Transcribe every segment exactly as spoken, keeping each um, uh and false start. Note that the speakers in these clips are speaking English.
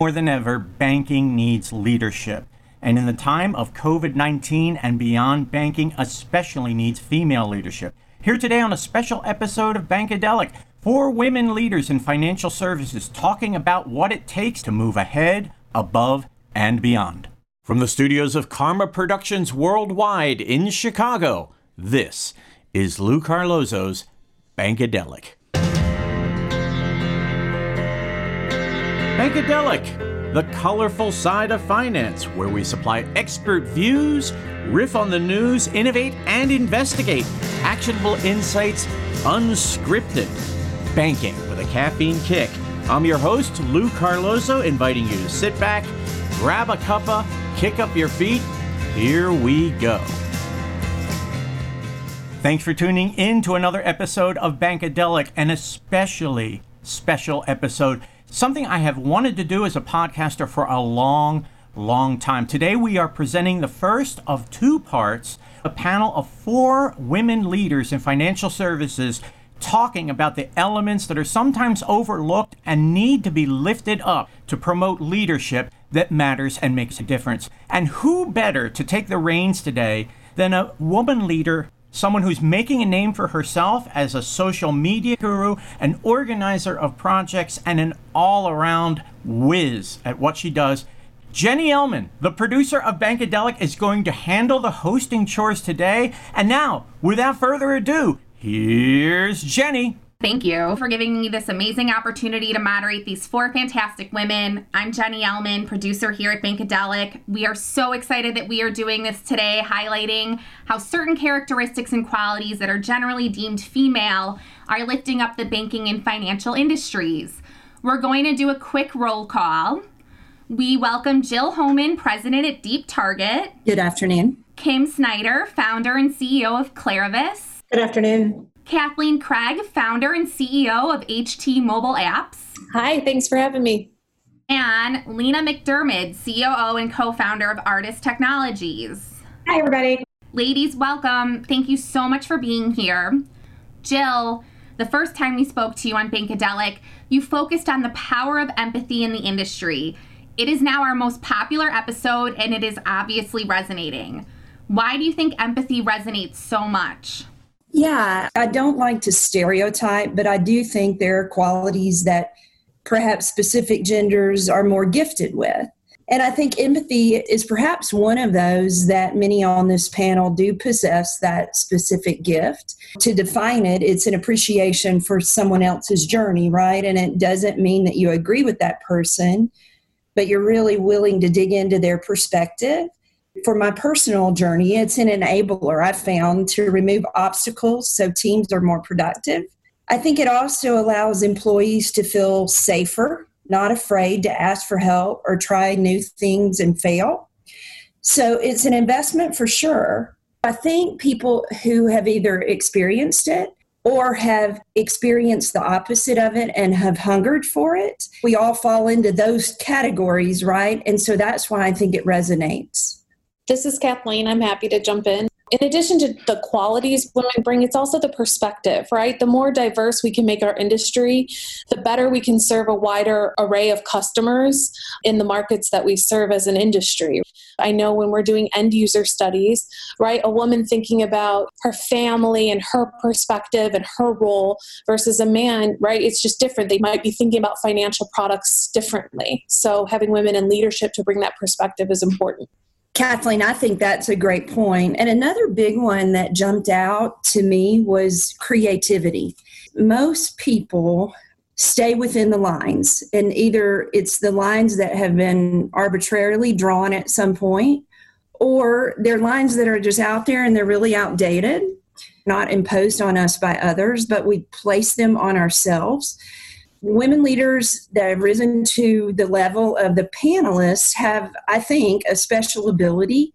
More than ever, banking needs leadership. And in the time of COVID nineteen and beyond, banking especially needs female leadership. Here today on a special episode of Bankadelic, four women leaders in financial services talking about what it takes to move ahead, above, and beyond. From the studios of Karma Productions Worldwide in Chicago, this is Lou Carlozzo's Bankadelic. Bankadelic, the colorful side of finance, where we supply expert views, riff on the news, innovate and investigate, actionable insights, unscripted, banking with a caffeine kick. I'm your host, Lou Carlozzo, inviting you to sit back, grab a cuppa, kick up your feet. Here we go. Thanks for tuning in to another episode of Bankadelic, an especially special episode. Something I have wanted to do as a podcaster for a long, long time. Today we are presenting the first of two parts, a panel of four women leaders in financial services talking about the elements that are sometimes overlooked and need to be lifted up to promote leadership that matters and makes a difference. And who better to take the reins today than a woman leader, someone who's making a name for herself as a social media guru, an organizer of projects, and an all-around whiz at what she does. Jenny Ellman, the producer of Bankadelic, is going to handle the hosting chores today. And now, without further ado, here's Jenny. Thank you for giving me this amazing opportunity to moderate these four fantastic women. I'm Jenny Ellman, producer here at Bankadelic. We are so excited that we are doing this today, highlighting how certain characteristics and qualities that are generally deemed female are lifting up the banking and financial industries. We're going to do a quick roll call. We welcome Jill Homan, president at Deep Target. Good afternoon. Kim Snyder, founder and C E O of Clarivus. Good afternoon. Kathleen Craig, founder and C E O of H T Mobile Apps. Hi, thanks for having me. And Lena McDermid, C O O and co-founder of Artist Technologies. Hi, everybody. Ladies, welcome. Thank you so much for being here. Jill, the first time we spoke to you on Bankadelic, you focused on the power of empathy in the industry. It is now our most popular episode, and it is obviously resonating. Why do you think empathy resonates so much? Yeah, I don't like to stereotype, but I do think there are qualities that perhaps specific genders are more gifted with. And I think empathy is perhaps one of those that many on this panel do possess that specific gift. To define it, it's an appreciation for someone else's journey, right? And it doesn't mean that you agree with that person, but you're really willing to dig into their perspective. For my personal journey, it's an enabler, I found, to remove obstacles so teams are more productive. I think it also allows employees to feel safer, not afraid to ask for help or try new things and fail. So it's an investment for sure. I think people who have either experienced it or have experienced the opposite of it and have hungered for it, we all fall into those categories, right? And so that's why I think it resonates. This is Kathleen. I'm happy to jump in. In addition to the qualities women bring, it's also the perspective, right? The more diverse we can make our industry, the better we can serve a wider array of customers in the markets that we serve as an industry. I know when we're doing end user studies, right, a woman thinking about her family and her perspective and her role versus a man, right, it's just different. They might be thinking about financial products differently. So having women in leadership to bring that perspective is important. Kathleen, I think that's a great point. And another big one that jumped out to me was creativity. Most people stay within the lines, and either it's the lines that have been arbitrarily drawn at some point, or they're lines that are just out there and they're really outdated, not imposed on us by others, but we place them on ourselves. Women leaders that have risen to the level of the panelists have, I think, a special ability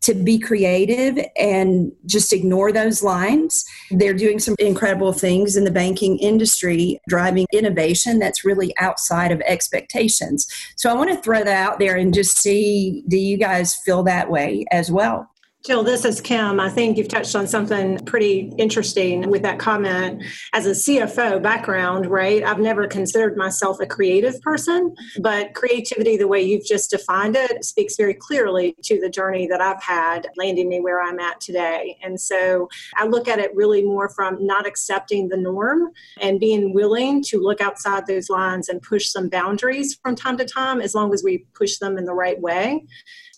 to be creative and just ignore those lines. They're doing some incredible things in the banking industry, driving innovation that's really outside of expectations. So I want to throw that out there and just see, do you guys feel that way as well? Jill, this is Kim. I think you've touched on something pretty interesting with that comment. As a C F O background, right, I've never considered myself a creative person, but creativity, the way you've just defined it, speaks very clearly to the journey that I've had landing me where I'm at today. And so I look at it really more from not accepting the norm and being willing to look outside those lines and push some boundaries from time to time, as long as we push them in the right way.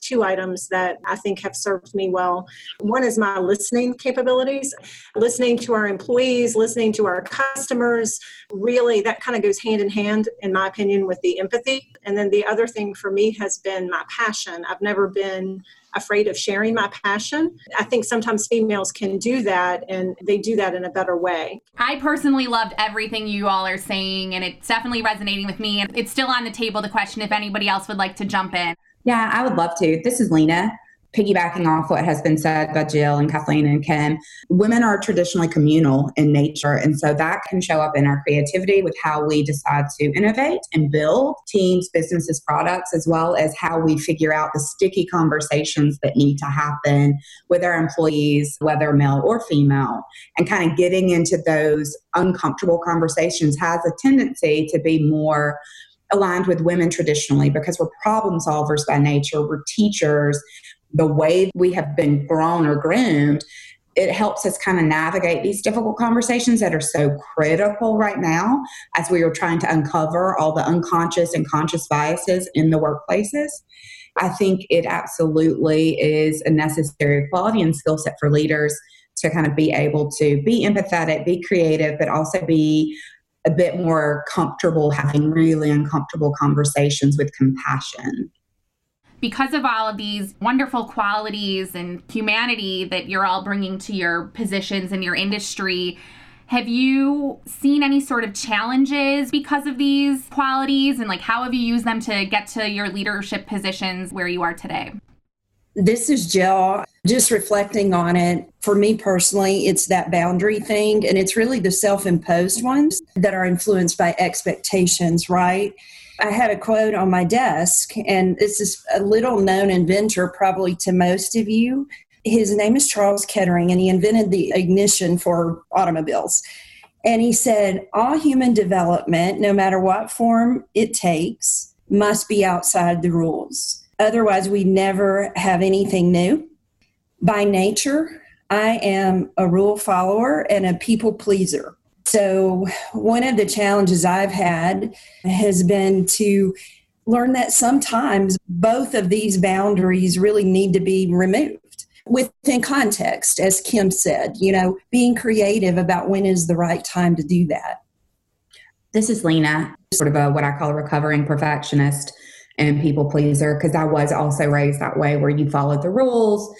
Two items that I think have served me well. One is my listening capabilities, listening to our employees, listening to our customers. Really, that kind of goes hand in hand, in my opinion, with the empathy. And then the other thing for me has been my passion. I've never been afraid of sharing my passion. I think sometimes females can do that, and they do that in a better way. I personally loved everything you all are saying, and it's definitely resonating with me. And it's still on the table, the question, if anybody else would like to jump in. Yeah, I would love to. This is Lena, piggybacking off what has been said by Jill and Kathleen and Kim. Women are traditionally communal in nature, and so that can show up in our creativity with how we decide to innovate and build teams, businesses, products, as well as how we figure out the sticky conversations that need to happen with our employees, whether male or female, and kind of getting into those uncomfortable conversations has a tendency to be more aligned with women traditionally, because we're problem solvers by nature, we're teachers. The way we have been grown or groomed, it helps us kind of navigate these difficult conversations that are so critical right now as we are trying to uncover all the unconscious and conscious biases in the workplaces. I think it absolutely is a necessary quality and skill set for leaders to kind of be able to be empathetic, be creative, but also be a bit more comfortable having really uncomfortable conversations with compassion. Because of all of these wonderful qualities and humanity that you're all bringing to your positions and your industry, have you seen any sort of challenges because of these qualities? And like, how have you used them to get to your leadership positions where you are today? This is Jill. Just reflecting on it, for me personally, it's that boundary thing, and it's really the self-imposed ones that are influenced by expectations, right? I had a quote on my desk, and this is a little-known inventor probably to most of you. His name is Charles Kettering, and he invented the ignition for automobiles. And he said, all human development, no matter what form it takes, must be outside the rules. Otherwise, we never have anything new. By nature, I am a rule follower and a people pleaser. So one of the challenges I've had has been to learn that sometimes both of these boundaries really need to be removed within context, as Kim said, you know, being creative about when is the right time to do that. This is Lena, sort of a, what I call a recovering perfectionist and people pleaser, because I was also raised that way, where you followed the rules.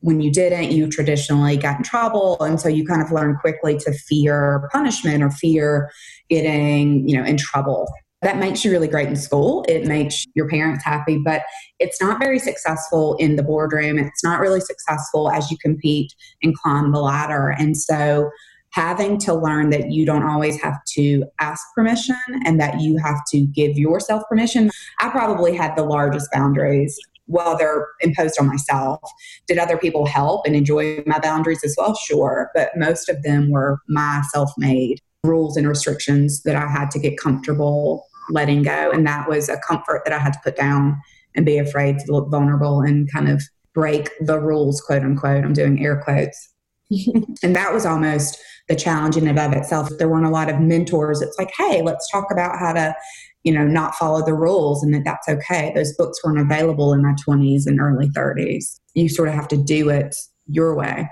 When you didn't, you traditionally got in trouble. And so you kind of learned quickly to fear punishment or fear getting, you know, in trouble. That makes you really great in school. It makes your parents happy, but it's not very successful in the boardroom. It's not really successful as you compete and climb the ladder. And so having to learn that you don't always have to ask permission and that you have to give yourself permission. I probably had the largest boundaries. Well, they're imposed on myself. Did other people help and enjoy my boundaries as well? Sure. But most of them were my self-made rules and restrictions that I had to get comfortable letting go. And that was a comfort that I had to put down and be afraid to look vulnerable and kind of break the rules, quote unquote. I'm doing air quotes. And that was almost the challenge in and of itself. There weren't a lot of mentors. It's like, hey, let's talk about how to, you know, not follow the rules and that that's okay. Those books weren't available in my twenties and early thirties. You sort of have to do it your way.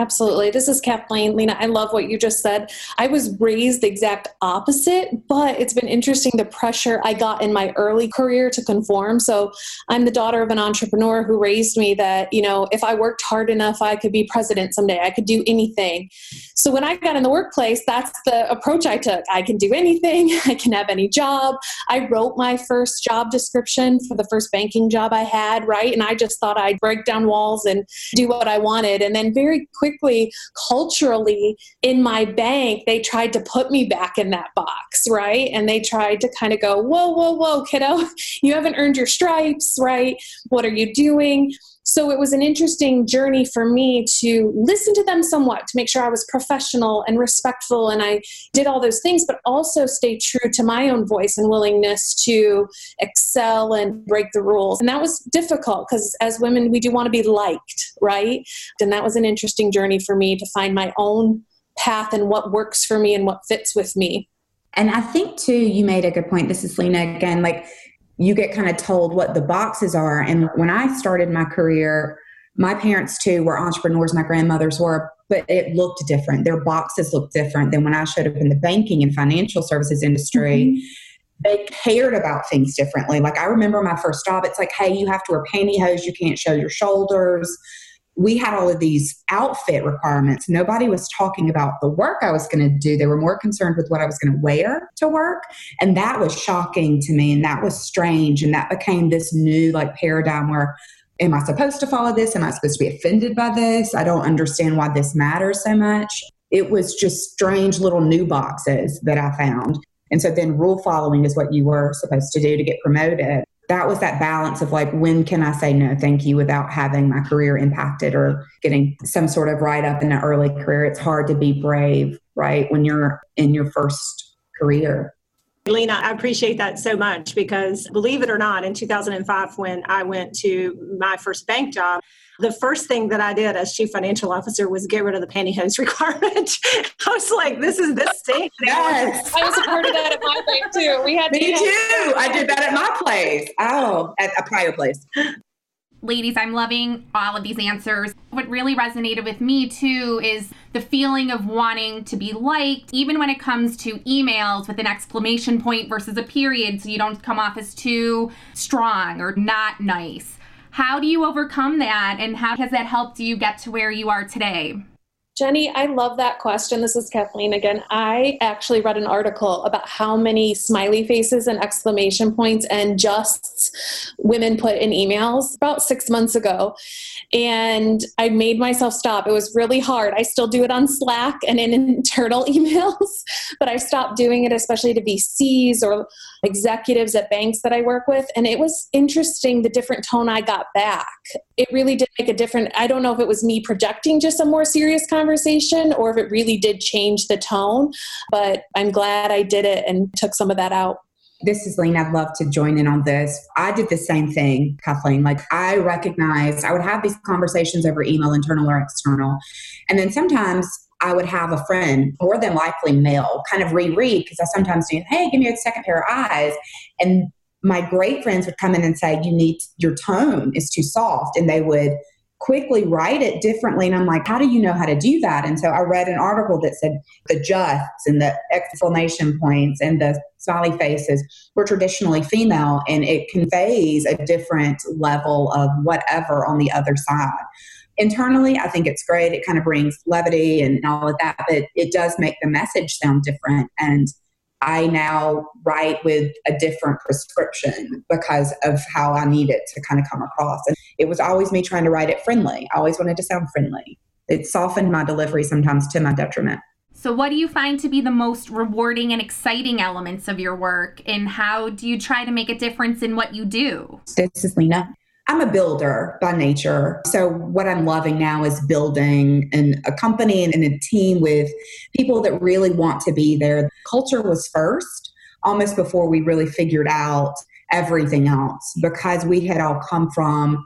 Absolutely. This is Kathleen. Lena, I love what you just said. I was raised the exact opposite, but it's been interesting the pressure I got in my early career to conform. So I'm the daughter of an entrepreneur who raised me that, you know, if I worked hard enough, I could be president someday. I could do anything. So when I got in the workplace, that's the approach I took. I can do anything. I can have any job. I wrote my first job description for the first banking job I had, right? And I just thought I'd break down walls and do what I wanted. And then very quickly, Quickly, culturally, in my bank, they tried to put me back in that box, right? And they tried to kind of go, whoa, whoa, whoa, kiddo, you haven't earned your stripes, right? What are you doing? So it was an interesting journey for me to listen to them somewhat, to make sure I was professional and respectful and I did all those things, but also stay true to my own voice and willingness to excel and break the rules. And that was difficult because as women, we do want to be liked, right? And that was an interesting journey for me to find my own path and what works for me and what fits with me. And I think too, you made a good point. This is Lena again, like you get kind of told what the boxes are. And when I started my career, my parents too were entrepreneurs, my grandmothers were, but it looked different. Their boxes looked different than when I showed up in the banking and financial services industry. Mm-hmm. They cared about things differently. Like I remember my first job, it's like, hey, you have to wear pantyhose. You can't show your shoulders. We had all of these outfit requirements. Nobody was talking about the work I was going to do. They were more concerned with what I was going to wear to work. And that was shocking to me. And that was strange. And that became this new like paradigm where, am I supposed to follow this? Am I supposed to be offended by this? I don't understand why this matters so much. It was just strange little new boxes that I found. And so then rule following is what you were supposed to do to get promoted. That was that balance of like, when can I say no, thank you without having my career impacted or getting some sort of write up in an early career. It's hard to be brave, right? When you're in your first career. Lena, I appreciate that so much because believe it or not, in two thousand five, when I went to my first bank job, the first thing that I did as chief financial officer was get rid of the pantyhose requirement. I was like, this is this thing. Yes. I was a part of that at my bank too. We had to Me too. I did that at my place. Oh, at a prior place. Ladies, I'm loving all of these answers. What really resonated with me too is the feeling of wanting to be liked, even when it comes to emails with an exclamation point versus a period so you don't come off as too strong or not nice. How do you overcome that? And how has that helped you get to where you are today? Jenny, I love that question. This is Kathleen again. I actually read an article about how many smiley faces and exclamation points and justs women put in emails about six months ago. And I made myself stop. It was really hard. I still do it on Slack and in internal emails, but I stopped doing it, especially to V Cs or executives at banks that I work with. And it was interesting, the different tone I got back. It really did make a difference. I don't know if it was me projecting just a more serious conversation or if it really did change the tone, but I'm glad I did it and took some of that out. This is Lena. I'd love to join in on this. I did the same thing, Kathleen. Like I recognized I would have these conversations over email, internal or external. And then sometimes I would have a friend, more than likely male, kind of reread because I sometimes do, hey, give me a second pair of eyes. And my great friends would come in and say, you need, your tone is too soft. And they would quickly write it differently. And I'm like, how do you know how to do that? And so I read an article that said the justs and the exclamation points and the smiley faces were traditionally female, and it conveys a different level of whatever on the other side. Internally, I think it's great. It kind of brings levity and all of that, but it does make the message sound different. And I now write with a different prescription because of how I need it to kind of come across. And it was always me trying to write it friendly. I always wanted to sound friendly. It softened my delivery sometimes to my detriment. So what do you find to be the most rewarding and exciting elements of your work? And how do you try to make a difference in what you do? This is Lena. I'm a builder by nature. So what I'm loving now is building and a company and a team with people that really want to be there. Culture was first, almost before we really figured out everything else, because we had all come from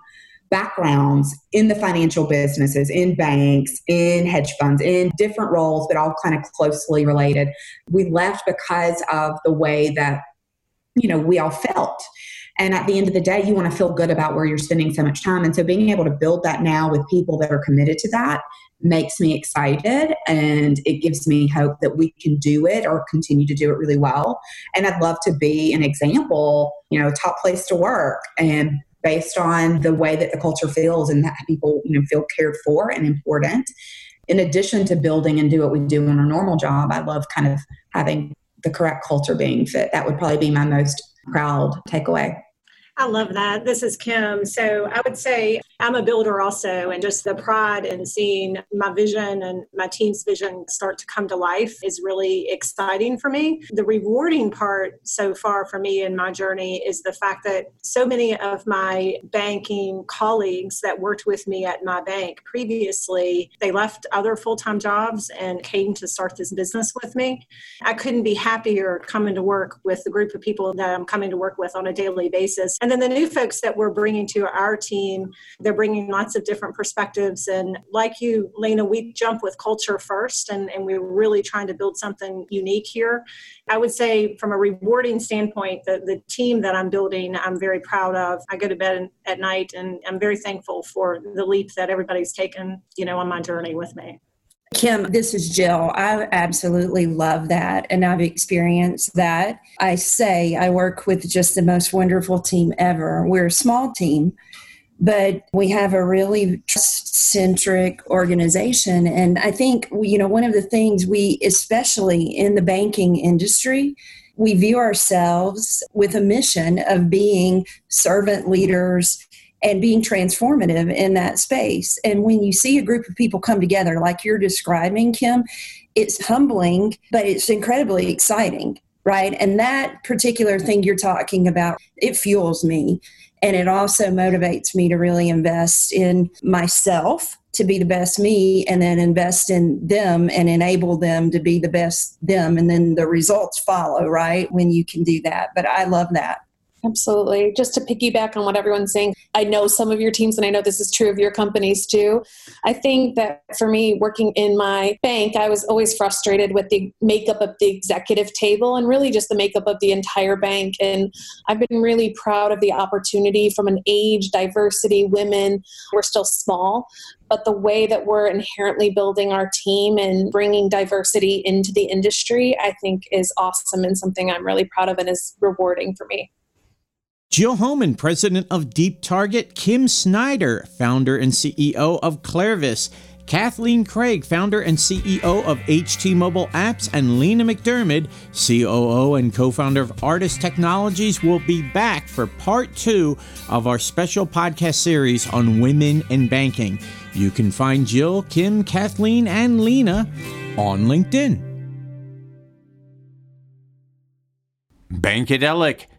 backgrounds in the financial businesses, in banks, in hedge funds, in different roles, but all kind of closely related. We left because of the way that, you know, we all felt. And at the end of the day, you want to feel good about where you're spending so much time. And so being able to build that now with people that are committed to that makes me excited, and it gives me hope that we can do it or continue to do it really well. And I'd love to be an example, you know, top place to work, and based on the way that the culture feels and that people, you know, feel cared for and important. In addition to building and do what we do in our normal job, I love kind of having the correct culture being fit. That would probably be my most proud takeaway. I love that. This is Kim. So I would say I'm a builder also, and just the pride in seeing my vision and my team's vision start to come to life is really exciting for me. The rewarding part so far for me in my journey is the fact that so many of my banking colleagues that worked with me at my bank previously, they left other full-time jobs and came to start this business with me. I couldn't be happier coming to work with the group of people that I'm coming to work with on a daily basis. And then the new folks that we're bringing to our team, they're bringing lots of different perspectives. And like you, Lena, we jump with culture first, and, and we're really trying to build something unique here. I would say from a rewarding standpoint, the, the team that I'm building, I'm very proud of. I go to bed at night and I'm very thankful for the leap that everybody's taken, you know, on my journey with me. Kim, this is Jill. I absolutely love that, and I've experienced that. I say I work with just the most wonderful team ever. We're a small team, but we have a really trust-centric organization. And I think, you know, one of the things we, especially in the banking industry, we view ourselves with a mission of being servant leaders and being transformative in that space. And when you see a group of people come together, like you're describing, Kim, it's humbling, but it's incredibly exciting, right? And that particular thing you're talking about, it fuels me. And it also motivates me to really invest in myself to be the best me, and then invest in them and enable them to be the best them. And then the results follow, right? When you can do that. But I love that. Absolutely. Just to piggyback on what everyone's saying, I know some of your teams, and I know this is true of your companies too. I think that for me, working in my bank, I was always frustrated with the makeup of the executive table and really just the makeup of the entire bank. And I've been really proud of the opportunity from an age, diversity, women. We're still small, but the way that we're inherently building our team and bringing diversity into the industry, I think is awesome and something I'm really proud of and is rewarding for me. Jill Homan, president of Deep Target, Kim Snyder, founder and C E O of Clarivus, Kathleen Craig, founder and C E O of H T Mobile Apps, and Lena McDermid, C O O and co-founder of Artist Technologies, will be back for part two of our special podcast series on women in banking. You can find Jill, Kim, Kathleen, and Lena on LinkedIn. Bankadelic,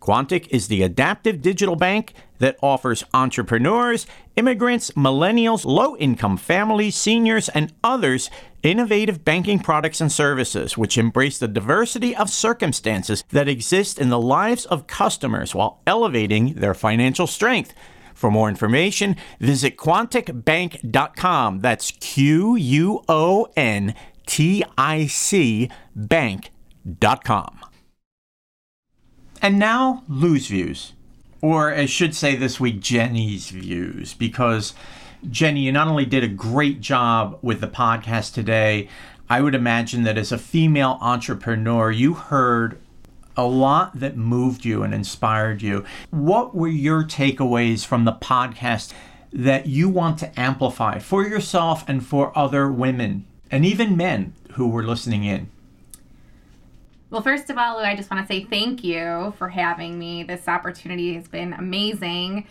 Quontic is the adaptive digital bank that offers entrepreneurs, immigrants, millennials, low-income families, seniors, and others innovative banking products and services which embrace the diversity of circumstances that exist in the lives of customers while elevating their financial strength. For more information, visit quontic bank dot com. That's Q U O N T I C bank dot com. And now, Lou's views, or I should say this week, Jenny's views, because Jenny, you not only did a great job with the podcast today, I would imagine that as a female entrepreneur, you heard a lot that moved you and inspired you. What were your takeaways from the podcast that you want to amplify for yourself and for other women and even men who were listening in? Well, first of all, Lou, I just want to say thank you for having me. This opportunity has been amazing.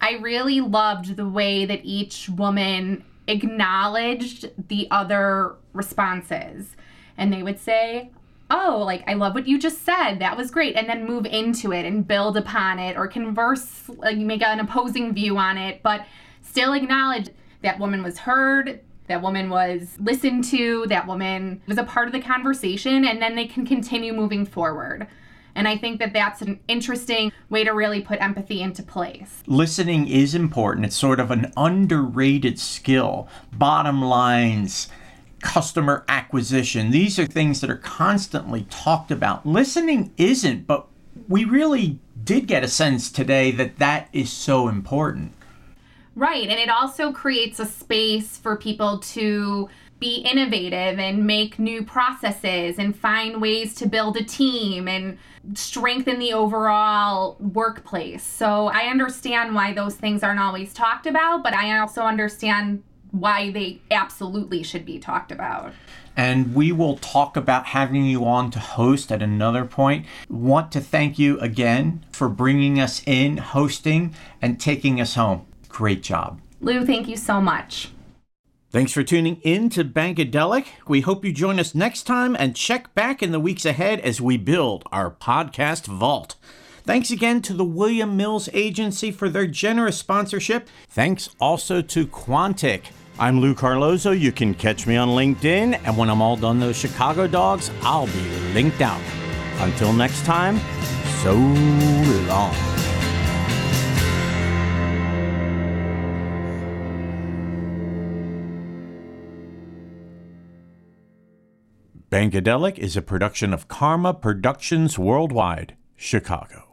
I really loved the way that each woman acknowledged the other responses. And they would say, oh, like, I love what you just said. That was great. And then move into it and build upon it or converse, like, make an opposing view on it, but still acknowledge that woman was heard. That woman was listened to, that woman was a part of the conversation, and then they can continue moving forward. And I think that that's an interesting way to really put empathy into place. Listening is important. It's sort of an underrated skill. Bottom lines, customer acquisition, these are things that are constantly talked about. Listening isn't, but we really did get a sense today that that is so important. Right. And it also creates a space for people to be innovative and make new processes and find ways to build a team and strengthen the overall workplace. So I understand why those things aren't always talked about, but I also understand why they absolutely should be talked about. And we will talk about having you on to host at another point. Want to thank you again for bringing us in, hosting, and taking us home. Great job. Lou, thank you so much. Thanks for tuning in to Bankadelic. We hope you join us next time and check back in the weeks ahead as we build our podcast vault. Thanks again to the William Mills Agency for their generous sponsorship. Thanks also to Quontic. I'm Lou Carlozzo. You can catch me on LinkedIn. And when I'm all done those Chicago dogs, I'll be linked out. Until next time, so long. Bankadelic is a production of Karma Productions Worldwide, Chicago.